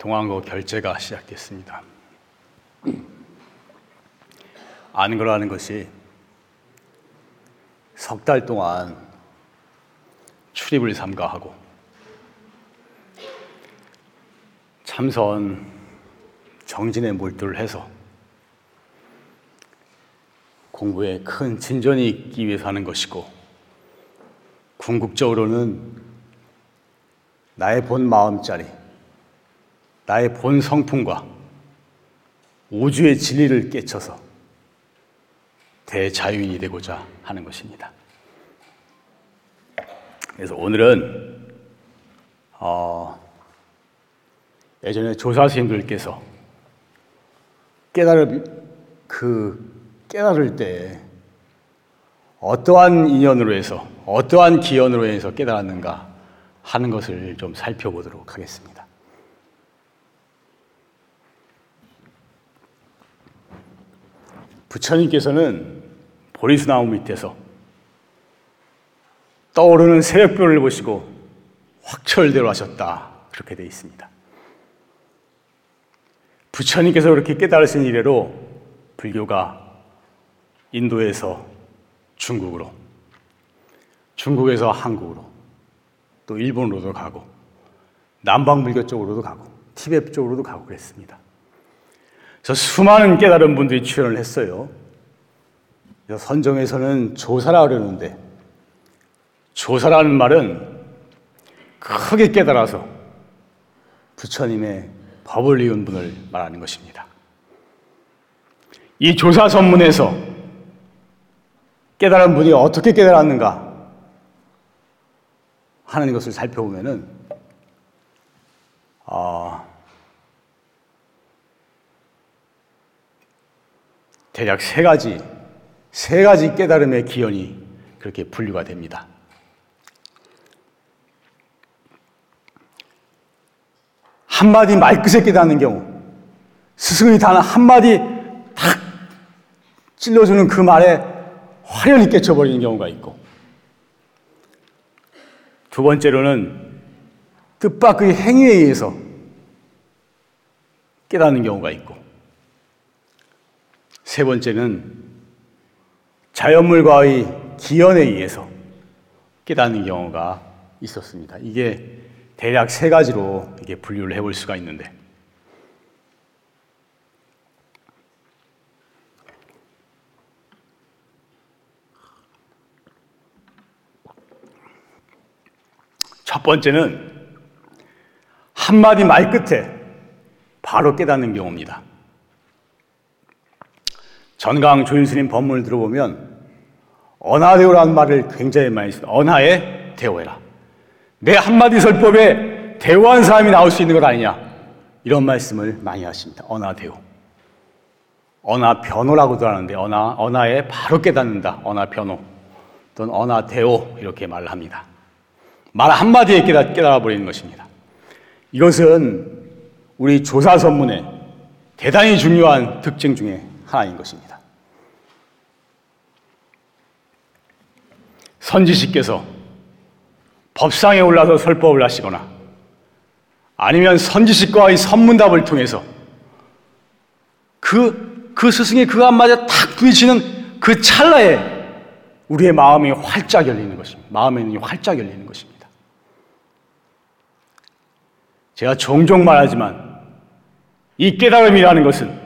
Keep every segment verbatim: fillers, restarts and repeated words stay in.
동안거 결제가 시작됐습니다. 안거라는 것이 석 달 동안 출입을 삼가하고 참선 정진에 몰두를 해서 공부에 큰 진전이 있기 위해서 하는 것이고, 궁극적으로는 나의 본 마음자리, 나의 본 성품과 우주의 진리를 깨쳐서 대자유인이 되고자 하는 것입니다. 그래서 오늘은 어, 예전에 조사 스님들께서 깨달음, 그 깨달을 때 어떠한 인연으로 해서, 어떠한 기연으로 해서 깨달았는가 하는 것을 좀 살펴보도록 하겠습니다. 부처님께서는 보리수 나무 밑에서 떠오르는 새벽별을 보시고 확철대로 하셨다, 그렇게 되어 있습니다. 부처님께서 그렇게 깨달으신 이래로 불교가 인도에서 중국으로, 중국에서 한국으로, 또 일본으로도 가고, 남방불교 쪽으로도 가고, 티벳 쪽으로도 가고 그랬습니다. 그래서 수많은 깨달은 분들이 출연을 했어요. 그래서 선정에서는 조사라 그러는데, 조사라는 말은 크게 깨달아서 부처님의 법을 이은 분을 말하는 것입니다. 이 조사 선문에서 깨달은 분이 어떻게 깨달았는가 하는 것을 살펴보면은 어, 대략 세 가지 세 가지 깨달음의 기연이 그렇게 분류가 됩니다. 한마디 말끝에 깨닫는 경우, 스승이 단 한마디 탁 찔러주는 그 말에 화려히 깨쳐버리는 경우가 있고, 두 번째로는 뜻밖의 행위에 의해서 깨닫는 경우가 있고, 세 번째는 자연물과의 기연에 의해서 깨닫는 경우가 있었습니다. 이게 대략 세 가지로 이게 분류를 해볼 수가 있는데, 첫 번째는 한마디 말 끝에 바로 깨닫는 경우입니다. 전강조실 스님 법문을 들어보면 언하대오라는 말을 굉장히 많이 씁니다. 언하에 대오해라. 내 한마디 설법에 대오한 사람이 나올 수 있는 것 아니냐, 이런 말씀을 많이 하십니다. 언하대오. 언하변호라고도 하는데, 언하, 언하에 바로 깨닫는다. 언하변호 또는 언하대오, 이렇게 말을 합니다. 말 한마디에 깨달아, 깨달아 버리는 것입니다. 이것은 우리 조사선문의 대단히 중요한 특징 중에 하나인 것입니다. 선지식께서 법상에 올라서 설법을 하시거나, 아니면 선지식과의 선문답을 통해서 그, 그 스승의 그 한마디에 탁 부딪히는 그 찰나에 우리의 마음이 활짝 열리는 것입니다. 마음의 눈이 활짝 열리는 것입니다. 제가 종종 말하지만 이 깨달음이라는 것은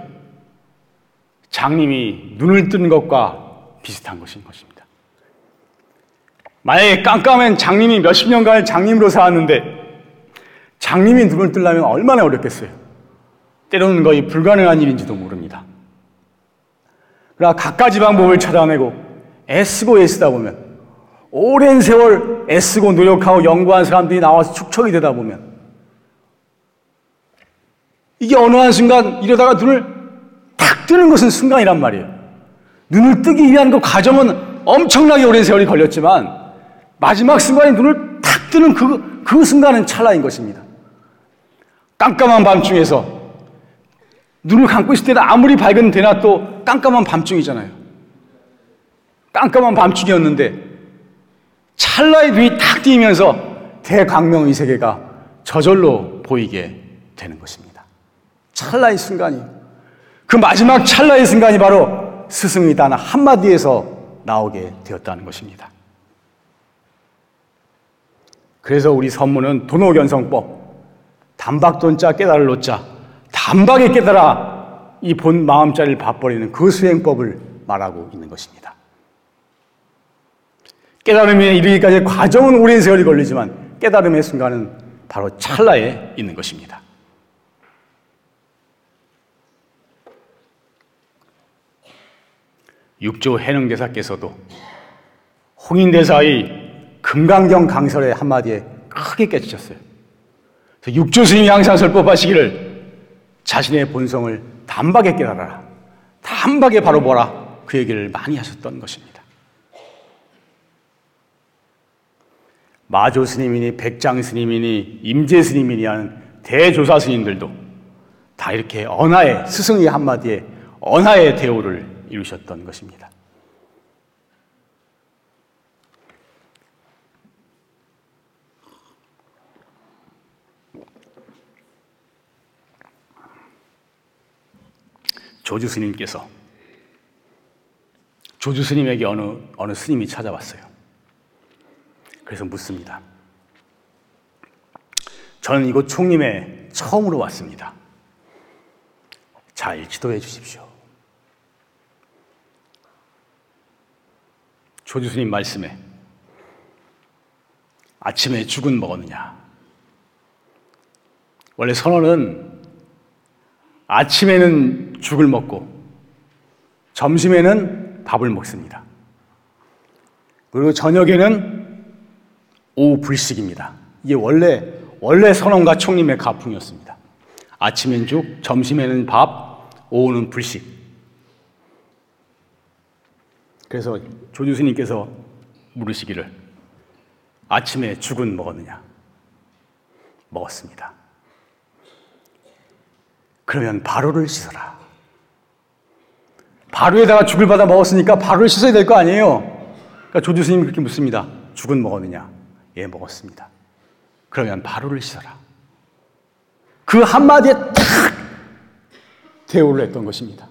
장님이 눈을 뜬 것과 비슷한 것인 것입니다. 만약에 깜깜한 장님이 몇십 년간 장님으로 살았는데 장님이 눈을 뜨려면 얼마나 어렵겠어요. 때로는 거의 불가능한 일인지도 모릅니다. 그러나 갖가지 방법을 찾아내고 애쓰고 애쓰다 보면, 오랜 세월 애쓰고 노력하고 연구한 사람들이 나와서 축척이 되다 보면, 이게 어느 한순간 이러다가 눈을 탁 뜨는 것은 순간이란 말이에요. 눈을 뜨기 위한 그 과정은 엄청나게 오랜 세월이 걸렸지만, 마지막 순간에 눈을 탁 뜨는 그, 그 순간은 찰나인 것입니다. 깜깜한 밤중에서 눈을 감고 있을 때는 아무리 밝은 데나 또 깜깜한 밤중이잖아요. 깜깜한 밤중이었는데 찰나의 눈이 탁 뜨면서 대광명의 세계가 저절로 보이게 되는 것입니다. 찰나의 순간이, 그 마지막 찰나의 순간이 바로 스승의 단 한마디에서 나오게 되었다는 것입니다. 그래서 우리 선문은 돈오견성법, 단박돈자 깨달을 놓자, 단박에 깨달아 이 본 마음자리를 봐버리는 그 수행법을 말하고 있는 것입니다. 깨달음에 이르기까지의 과정은 오랜 세월이 걸리지만 깨달음의 순간은 바로 찰나에 있는 것입니다. 육조 해능대사께서도 홍인대사의 금강경 강설의 한마디에 크게 깨치셨어요. 그래서 육조 스님이 항상 설법하시기를 자신의 본성을 단박에 깨달아라, 단박에 바로 보라, 그 얘기를 많이 하셨던 것입니다. 마조 스님이니 백장 스님이니 임재 스님이니 하는 대조사 스님들도 다 이렇게 언하의, 스승의 한마디에 언하의 대오를 이루셨던 것입니다. 조주 스님께서, 조주 스님에게 어느, 어느 스님이 찾아왔어요. 그래서 묻습니다. 저는 이곳 총림에 처음으로 왔습니다. 잘 지도해 주십시오. 조주 스님 말씀에 아침에 죽은 먹었느냐. 원래 선원은 아침에는 죽을 먹고 점심에는 밥을 먹습니다. 그리고 저녁에는 오후 불식입니다. 이게 원래 원래 선원과 총림의 가풍이었습니다. 아침엔 죽, 점심에는 밥, 오후는 불식. 그래서 조주 스님께서 물으시기를 아침에 죽은 먹었느냐. 먹었습니다. 그러면 바로를 씻어라. 바로에다가 죽을 받아 먹었으니까 바로를 씻어야 될 거 아니에요. 그러니까 조주 스님이 그렇게 묻습니다. 죽은 먹었느냐? 예, 먹었습니다. 그러면 바로를 씻어라. 그 한마디에 탁 대오를 했던 것입니다.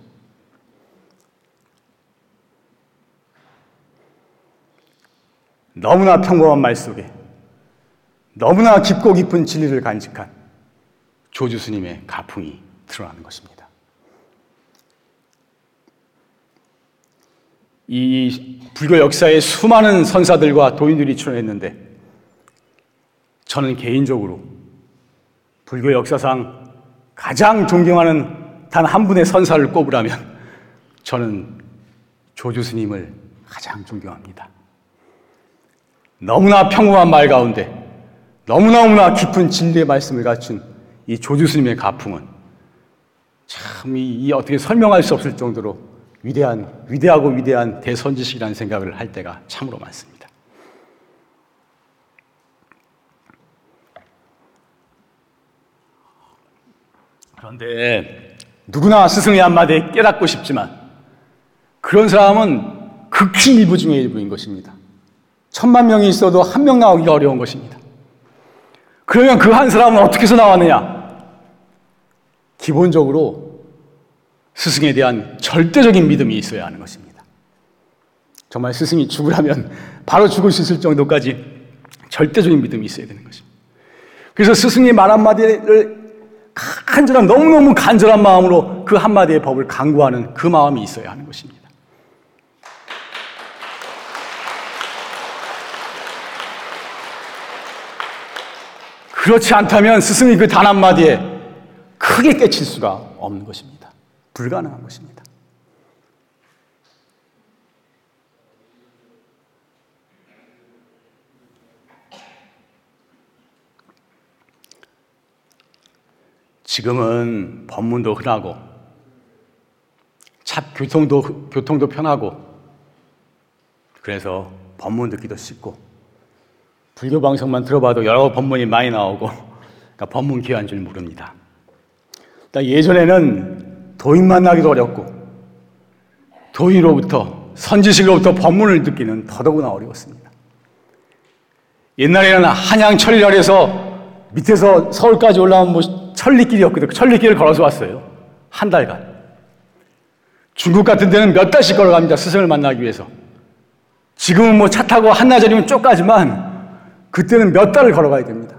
너무나 평범한 말 속에 너무나 깊고 깊은 진리를 간직한 조주 스님의 가풍이 드러나는 것입니다. 이 불교 역사에 수많은 선사들과 도인들이 출연했는데 저는 개인적으로 불교 역사상 가장 존경하는 단 한 분의 선사를 꼽으라면 저는 조주 스님을 가장 존경합니다. 너무나 평범한 말 가운데 너무나무나 깊은 진리의 말씀을 갖춘 이 조주 스님의 가풍은 참 이 어떻게 설명할 수 없을 정도로 위대한, 위대하고 위대한 대선지식이라는 생각을 할 때가 참으로 많습니다. 그런데 누구나 스승의 한마디에 깨닫고 싶지만 그런 사람은 극히 일부 중에 일부인 것입니다. 천만 명이 있어도 한 명 나오기가 어려운 것입니다. 그러면 그 한 사람은 어떻게 해서 나왔느냐? 기본적으로 스승에 대한 절대적인 믿음이 있어야 하는 것입니다. 정말 스승이 죽으라면 바로 죽을 수 있을 정도까지 절대적인 믿음이 있어야 되는 것입니다. 그래서 스승의 말 한마디를 간절한, 너무너무 간절한 마음으로 그 한마디의 법을 강구하는 그 마음이 있어야 하는 것입니다. 그렇지 않다면 스승이 그 단 한마디에 크게 깨칠 수가 없는 것입니다. 불가능한 것입니다. 지금은 법문도 흔하고 참 교통도, 교통도 편하고 그래서 법문 듣기도 쉽고 불교 방송만 들어봐도 여러 법문이 많이 나오고, 그러니까 법문 귀한 줄 모릅니다. 그러니까 예전에는 도인 만나기도 어렵고, 도인으로부터, 선지식으로부터 법문을 듣기는 더더구나 어려웠습니다. 옛날에는 한양 천리날에서 밑에서 서울까지 올라온 뭐 천리길이었거든요. 천리길을 걸어서 왔어요. 한 달간. 중국 같은 데는 몇 달씩 걸어갑니다. 스승을 만나기 위해서. 지금은 뭐 차 타고 한나절이면 쭉 가지만 그때는 몇 달을 걸어가야 됩니다.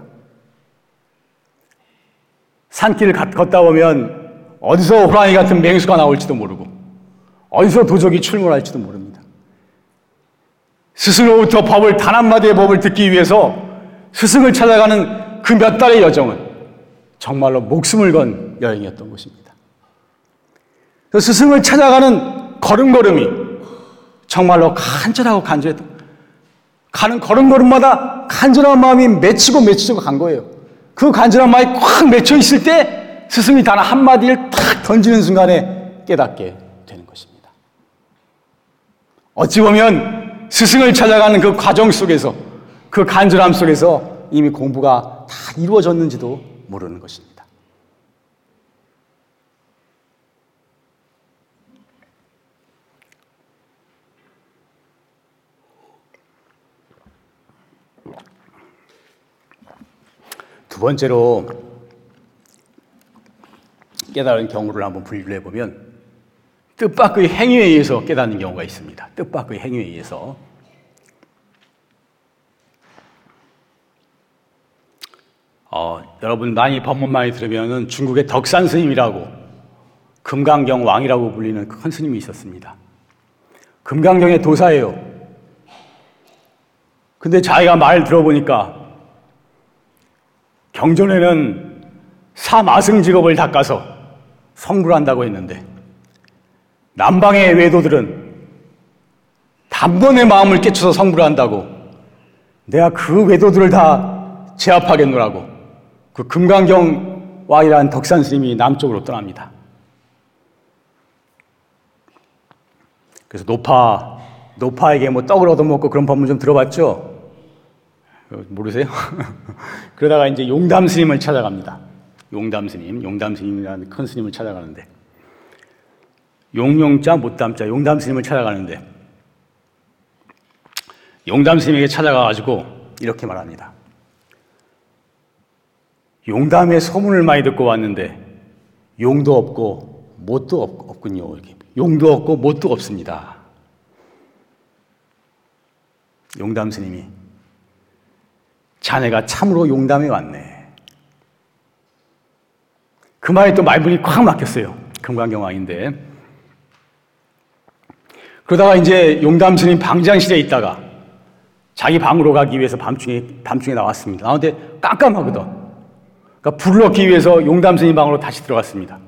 산길을 걷다 보면 어디서 호랑이 같은 맹수가 나올지도 모르고 어디서 도적이 출몰할지도 모릅니다. 스승으로부터 법을 단 한마디의 법을 듣기 위해서 스승을 찾아가는 그 몇 달의 여정은 정말로 목숨을 건 여행이었던 것입니다. 스승을 찾아가는 걸음걸음이 정말로 간절하고 간절했던 가는 걸음걸음마다 간절한 마음이 맺히고 맺히고 간 거예요. 그 간절한 마음이 꽉 맺혀 있을 때 스승이 단 한마디를 탁 던지는 순간에 깨닫게 되는 것입니다. 어찌 보면 스승을 찾아가는 그 과정 속에서 그 간절함 속에서 이미 공부가 다 이루어졌는지도 모르는 것입니다. 두 번째로 깨달은 경우를 한번 분류를 해보면 뜻밖의 행위에 의해서 깨닫는 경우가 있습니다. 뜻밖의 행위에 의해서. 어, 여러분 많이 법문 많이 들으면 중국의 덕산 스님이라고 금강경 왕이라고 불리는 큰 스님이 있었습니다. 금강경의 도사예요. 근데 자기가 말 들어보니까 경전에는 사마승 직업을 닦아서 성불를 한다고 했는데 남방의 외도들은 담론의 마음을 깨쳐서 성불를 한다고 내가 그 외도들을 다 제압하겠노라고 그 금강경 왕이라는 덕산 스님이 남쪽으로 떠납니다. 그래서 노파, 노파에게 뭐 떡을 얻어먹고 그런 법문 좀 들어봤죠? 모르세요? 그러다가 이제 용담 스님을 찾아갑니다. 용담 스님, 용담 스님이라는 큰 스님을 찾아가는데 용용자 못담자 용담 스님을 찾아가는데 용담 스님에게 찾아가가지고 이렇게 말합니다. 용담의 소문을 많이 듣고 왔는데 용도 없고 못도 없, 없군요. 이렇게. 용도 없고 못도 없습니다. 용담 스님이 자네가 참으로 용담에 왔네. 그 말에 또 말문이 콱 막혔어요. 금강경왕인데. 그러다가 이제 용담 스님 방장실에 있다가 자기 방으로 가기 위해서 밤중에, 밤중에 나왔습니다. 나한테 깜깜하거든. 그러니까 불을 얻기 위해서 용담 스님 방으로 다시 들어갔습니다.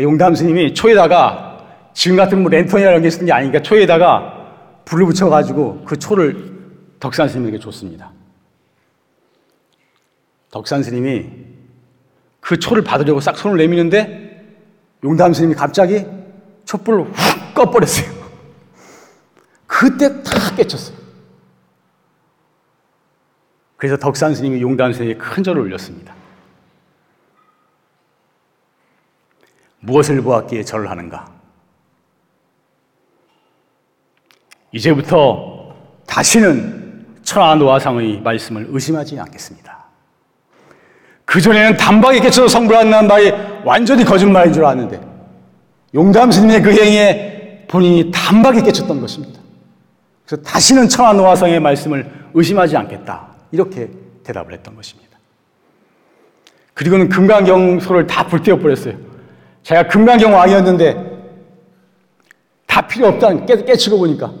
용담 스님이 초에다가 지금 같은 뭐 랜턴이나 이런 게 있었던 게 아니니까 초에다가 불을 붙여가지고 그 초를 덕산 스님에게 줬습니다. 덕산 스님이 그 초를 받으려고 싹 손을 내미는데 용담 스님이 갑자기 촛불을 훅 꺼버렸어요. 그때 다 깨쳤어요. 그래서 덕산 스님이 용담 스님에게 큰 절을 올렸습니다. 무엇을 보았기에 절을 하는가? 이제부터 다시는 천하노아상의 말씀을 의심하지 않겠습니다. 그전에는 단박에 깨쳐서 성불한다는 말이 완전히 거짓말인 줄 아는데 용담 스님의 그 행위에 본인이 단박에 깨쳤던 것입니다. 그래서 다시는 천하노아상의 말씀을 의심하지 않겠다. 이렇게 대답을 했던 것입니다. 그리고는 금강경소를 다 불태워버렸어요. 제가 금강경 왕이었는데 다 필요 없다는 깨, 깨치고 보니까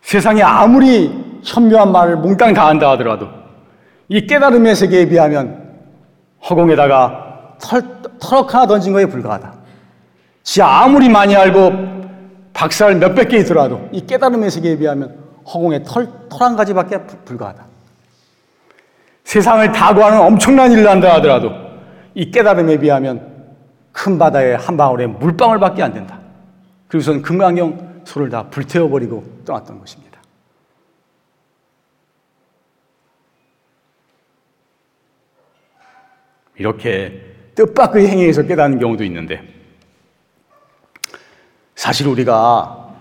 세상에 아무리 현묘한 말을 몽땅 다 한다 하더라도 이 깨달음의 세계에 비하면 허공에다가 털, 털럭 하나 던진 거에 불과하다. 지 아무리 많이 알고 박살 몇백 개 있더라도 이 깨달음의 세계에 비하면 허공에 털, 털 한 가지밖에 불과하다. 세상을 다 구하는 엄청난 일을 한다 하더라도 이 깨달음에 비하면 큰 바다의 한 방울에 물방울밖에 안 된다. 그리고선 금강경 소를 다 불태워버리고 떠났던 것입니다. 이렇게 뜻밖의 행위에서 깨닫는 경우도 있는데 사실 우리가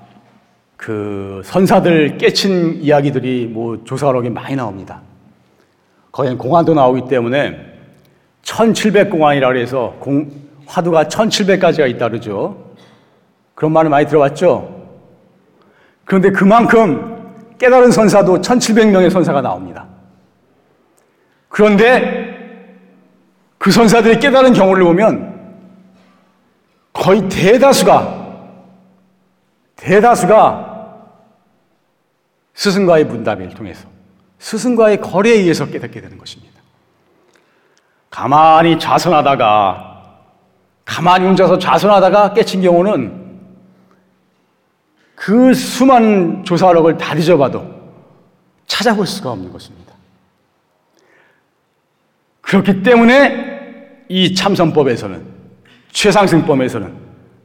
그 선사들 깨친 이야기들이 뭐 조사록에 많이 나옵니다. 거기엔 공안도 나오기 때문에 천칠백 공안이라고 해서 공, 화두가 천칠백 가지가 있다 그러죠. 그런 말을 많이 들어봤죠. 그런데 그만큼 깨달은 선사도 천칠백 명의 선사가 나옵니다. 그런데 그 선사들이 깨달은 경우를 보면 거의 대다수가 대다수가 스승과의 문답을 통해서 스승과의 거래에 의해서 깨닫게 되는 것입니다. 가만히 좌선하다가 가만히 혼자서 좌선하다가 깨친 경우는 그 수많은 조사록을 다 뒤져봐도 찾아볼 수가 없는 것입니다. 그렇기 때문에 이 참선법에서는 최상승법에서는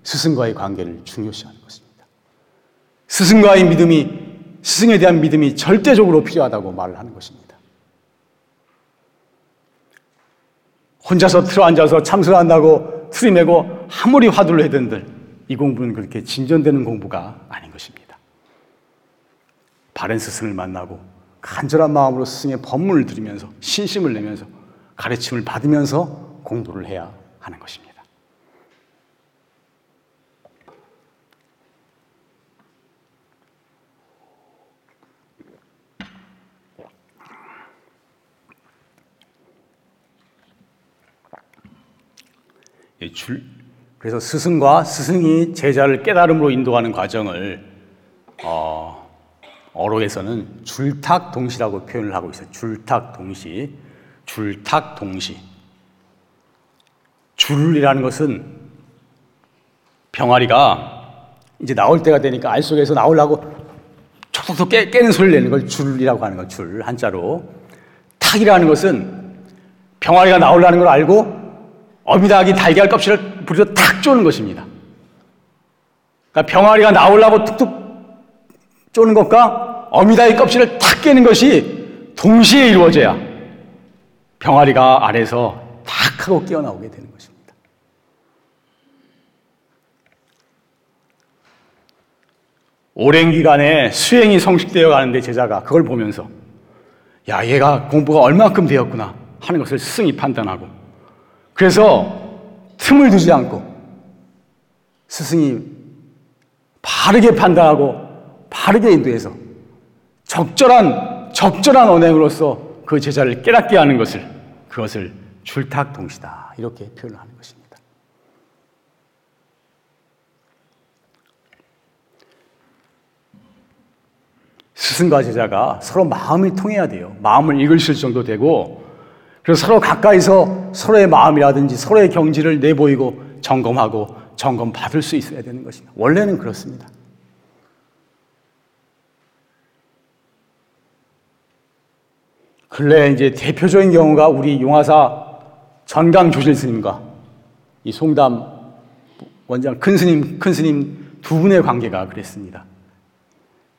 스승과의 관계를 중요시하는 것입니다. 스승과의 믿음이 스승에 대한 믿음이 절대적으로 필요하다고 말을 하는 것입니다. 혼자서 틀어앉아서 참선한다고 틀이매고 아무리 화두를 해든들 이 공부는 그렇게 진전되는 공부가 아닌 것입니다. 바른 스승을 만나고 간절한 마음으로 스승의 법문을 들으면서 신심을 내면서 가르침을 받으면서 공부를 해야 하는 것입니다. 줄, 그래서 스승과 스승이 제자를 깨달음으로 인도하는 과정을 어, 어록에서는 줄탁동시라고 표현을 하고 있어요. 줄탁동시, 줄탁동시. 줄이라는 것은 병아리가 이제 나올 때가 되니까 알 속에서 나오려고 촉촉촉 깨, 깨는 소리를 내는 걸 줄이라고 하는 거, 줄 한자로. 탁이라는 것은 병아리가 나오려는 걸 알고 어미닭이 달걀 껍질을 부리로 탁 쪼는 것입니다. 그러니까 병아리가 나오려고 툭툭 쪼는 것과 어미닭의 껍질을 탁 깨는 것이 동시에 이루어져야 병아리가 안에서 탁 하고 깨어나오게 되는 것입니다. 오랜 기간에 수행이 성숙되어 가는데 제자가 그걸 보면서 야, 얘가 공부가 얼만큼 되었구나 하는 것을 스승이 판단하고 그래서 틈을 두지 않고 스승이 바르게 판단하고 바르게 인도해서 적절한 적절한 언행으로서 그 제자를 깨닫게 하는 것을 그것을 줄탁동시다 이렇게 표현을 하는 것입니다. 스승과 제자가 서로 마음이 통해야 돼요. 마음을 읽을 수 있을 정도 되고 그래서 서로 가까이서 서로의 마음이라든지 서로의 경지를 내보이고 점검하고 점검받을 수 있어야 되는 것입니다. 원래는 그렇습니다. 근래 이제 대표적인 경우가 우리 용화사 전강조실 스님과 이 송담 원장 큰 스님, 큰 스님 두 분의 관계가 그랬습니다.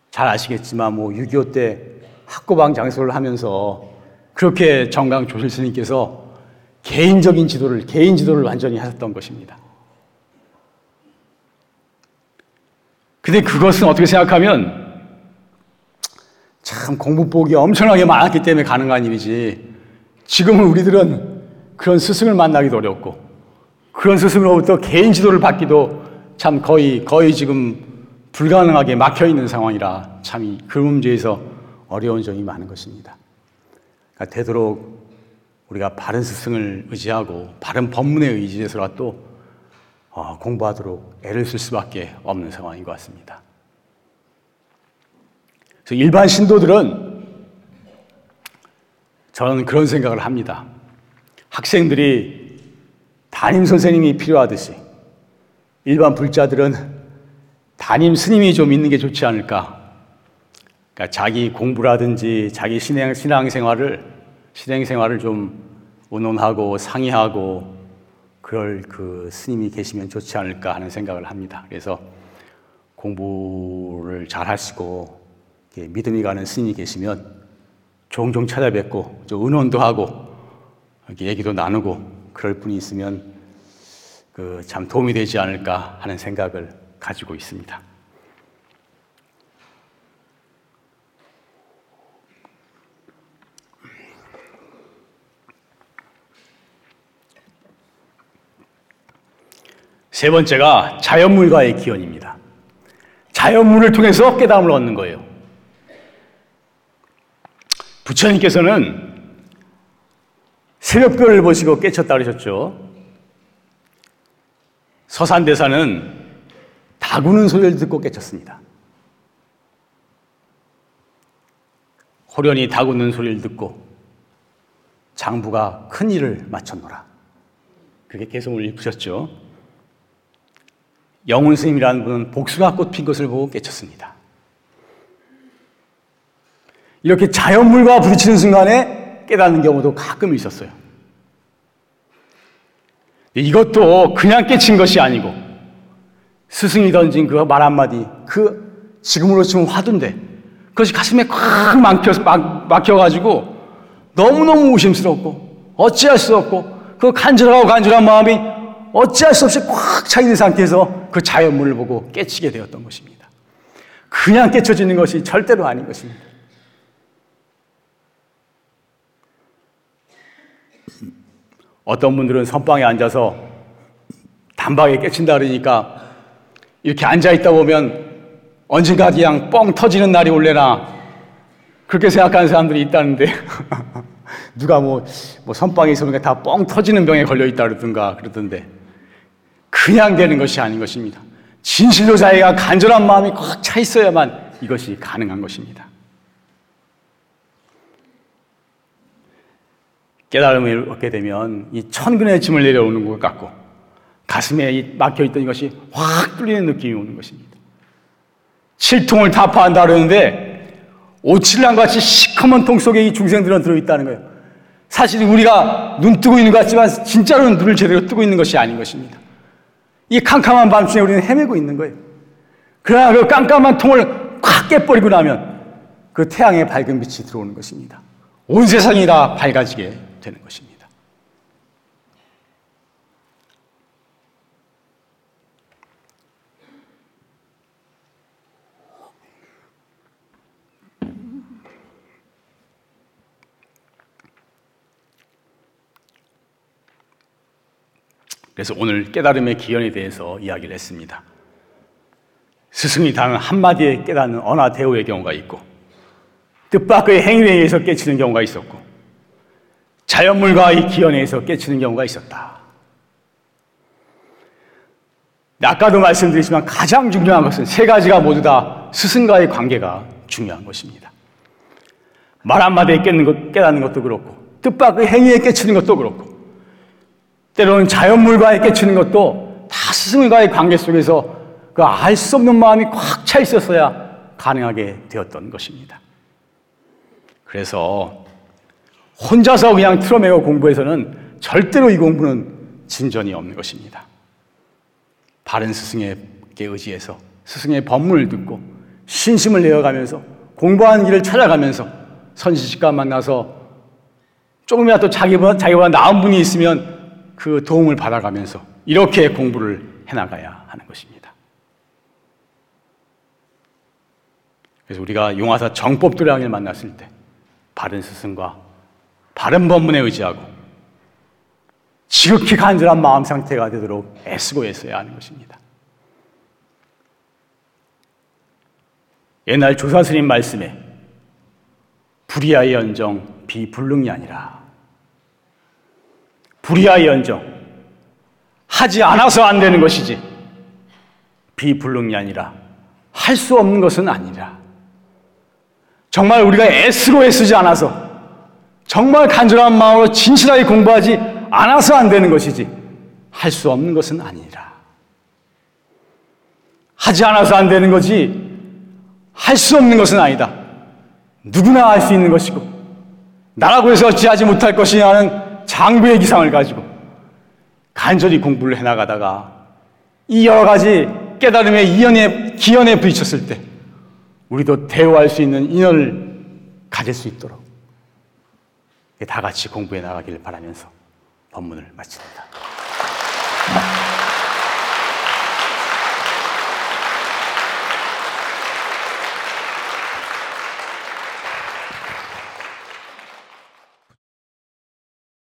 잘 아시겠지만 뭐 육이오 때 학고방 장소를 하면서 그렇게 전강조실 스님께서 개인적인 지도를, 개인 지도를 완전히 하셨던 것입니다. 근데 그것은 어떻게 생각하면 참 공부복이 엄청나게 많았기 때문에 가능한 일이지 지금은 우리들은 그런 스승을 만나기도 어렵고 그런 스승으로부터 개인 지도를 받기도 참 거의, 거의 지금 불가능하게 막혀있는 상황이라 참 그 문제에서 어려운 점이 많은 것입니다. 되도록 우리가 바른 스승을 의지하고 바른 법문에 의지해서라도 공부하도록 애를 쓸 수밖에 없는 상황인 것 같습니다. 그래서 일반 신도들은 저는 그런 생각을 합니다. 학생들이 담임 선생님이 필요하듯이 일반 불자들은 담임 스님이 좀 있는 게 좋지 않을까. 그러니까 자기 공부라든지 자기 신앙, 신앙생활을 신앙생활을 좀 운운하고 상의하고 그럴 그 스님이 계시면 좋지 않을까 하는 생각을 합니다. 그래서 공부를 잘 하시고 믿음이 가는 스님이 계시면 종종 찾아뵙고 좀 의논도 하고 이렇게 얘기도 나누고 그럴 분이 있으면 그 참 도움이 되지 않을까 하는 생각을 가지고 있습니다. 세 번째가 자연물과의 기원입니다. 자연물을 통해서 깨달음을 얻는 거예요. 부처님께서는 새벽별을 보시고 깨쳤다 그러셨죠. 서산대사는 다구는 소리를 듣고 깨쳤습니다. 호련이 다구는 소리를 듣고 장부가 큰 일을 마쳤노라. 그게 개성을 일으키셨죠. 영훈 스님이라는 분은 복수가 꽃핀 것을 보고 깨쳤습니다. 이렇게 자연물과 부딪히는 순간에 깨닫는 경우도 가끔 있었어요. 이것도 그냥 깨친 것이 아니고 스승이 던진 그 말 한마디, 그 지금으로 치면 화두인데 그것이 가슴에 콱 막혀, 막, 막혀가지고 너무너무 의심스럽고 어찌할 수 없고 그 간절하고 간절한 마음이 어찌할 수 없이 꽉 차있는 상태에서 그 자연물을 보고 깨치게 되었던 것입니다. 그냥 깨쳐지는 것이 절대로 아닌 것입니다. 어떤 분들은 선방에 앉아서 단박에 깨친다 그러니까 이렇게 앉아있다 보면 언젠가 그냥 뻥 터지는 날이 올래나 그렇게 생각하는 사람들이 있다는데 누가 뭐, 뭐 선방에 있으면 다 뻥 터지는 병에 걸려있다 그러든가 그러던데 그냥 되는 것이 아닌 것입니다. 진실로 자기가 간절한 마음이 꽉 차 있어야만 이것이 가능한 것입니다. 깨달음을 얻게 되면 이 천근의 짐을 내려오는 것 같고 가슴에 막혀있던 이것이 확 뚫리는 느낌이 오는 것입니다. 칠통을 타파한다 그러는데 오칠랑같이 시커먼 통 속에 이 중생들은 들어있다는 거예요. 사실 우리가 눈 뜨고 있는 것 같지만 진짜로는 눈을 제대로 뜨고 있는 것이 아닌 것입니다. 이 캄캄한 밤중에 우리는 헤매고 있는 거예요. 그러나 그 깜깜한 통을 확 깨버리고 나면 그 태양의 밝은 빛이 들어오는 것입니다. 온 세상이 다 밝아지게 되는 것입니다. 그래서 오늘 깨달음의 기원에 대해서 이야기를 했습니다. 스승이 단 한마디에 깨닫는 언하대오의 경우가 있고 뜻밖의 행위에 의해서 깨치는 경우가 있었고 자연물과의 기원에 의해서 깨치는 경우가 있었다. 아까도 말씀드리지만 가장 중요한 것은 세 가지가 모두 다 스승과의 관계가 중요한 것입니다. 말 한마디에 깨는 것, 깨닫는 것도 그렇고 뜻밖의 행위에 깨치는 것도 그렇고 때로는 자연물과의 깨치는 것도 다 스승과의 관계 속에서 그 알 수 없는 마음이 꽉 차 있었어야 가능하게 되었던 것입니다. 그래서 혼자서 그냥 틀어매고 공부해서는 절대로 이 공부는 진전이 없는 것입니다. 바른 스승에게 의지해서 스승의 법문을 듣고 신심을 내어가면서 공부하는 길을 찾아가면서 선지식과 만나서 조금이라도 자기보다, 자기보다 나은 분이 있으면 그 도움을 받아가면서 이렇게 공부를 해나가야 하는 것입니다. 그래서 우리가 용화사 정법도량을 만났을 때 바른 스승과 바른 법문에 의지하고 지극히 간절한 마음 상태가 되도록 애쓰고 애써야 하는 것입니다. 옛날 조사 스님 말씀에 불의하의 연정 비불능이 아니라 불의하연정 하지 않아서 안 되는 것이지 비불능이 아니라 할 수 없는 것은 아니라 정말 우리가 애쓰고 애쓰지 않아서 정말 간절한 마음으로 진실하게 공부하지 않아서 안 되는 것이지 할 수 없는 것은 아니라 하지 않아서 안 되는 거지 할 수 없는 것은 아니다. 누구나 할 수 있는 것이고 나라고 해서 어찌하지 못할 것이냐는 장부의 기상을 가지고 간절히 공부를 해나가다가 이 여러 가지 깨달음의 이연의 기연에 부딪혔을 때 우리도 대화할 수 있는 인연을 가질 수 있도록 다 같이 공부해 나가기를 바라면서 법문을 마칩니다.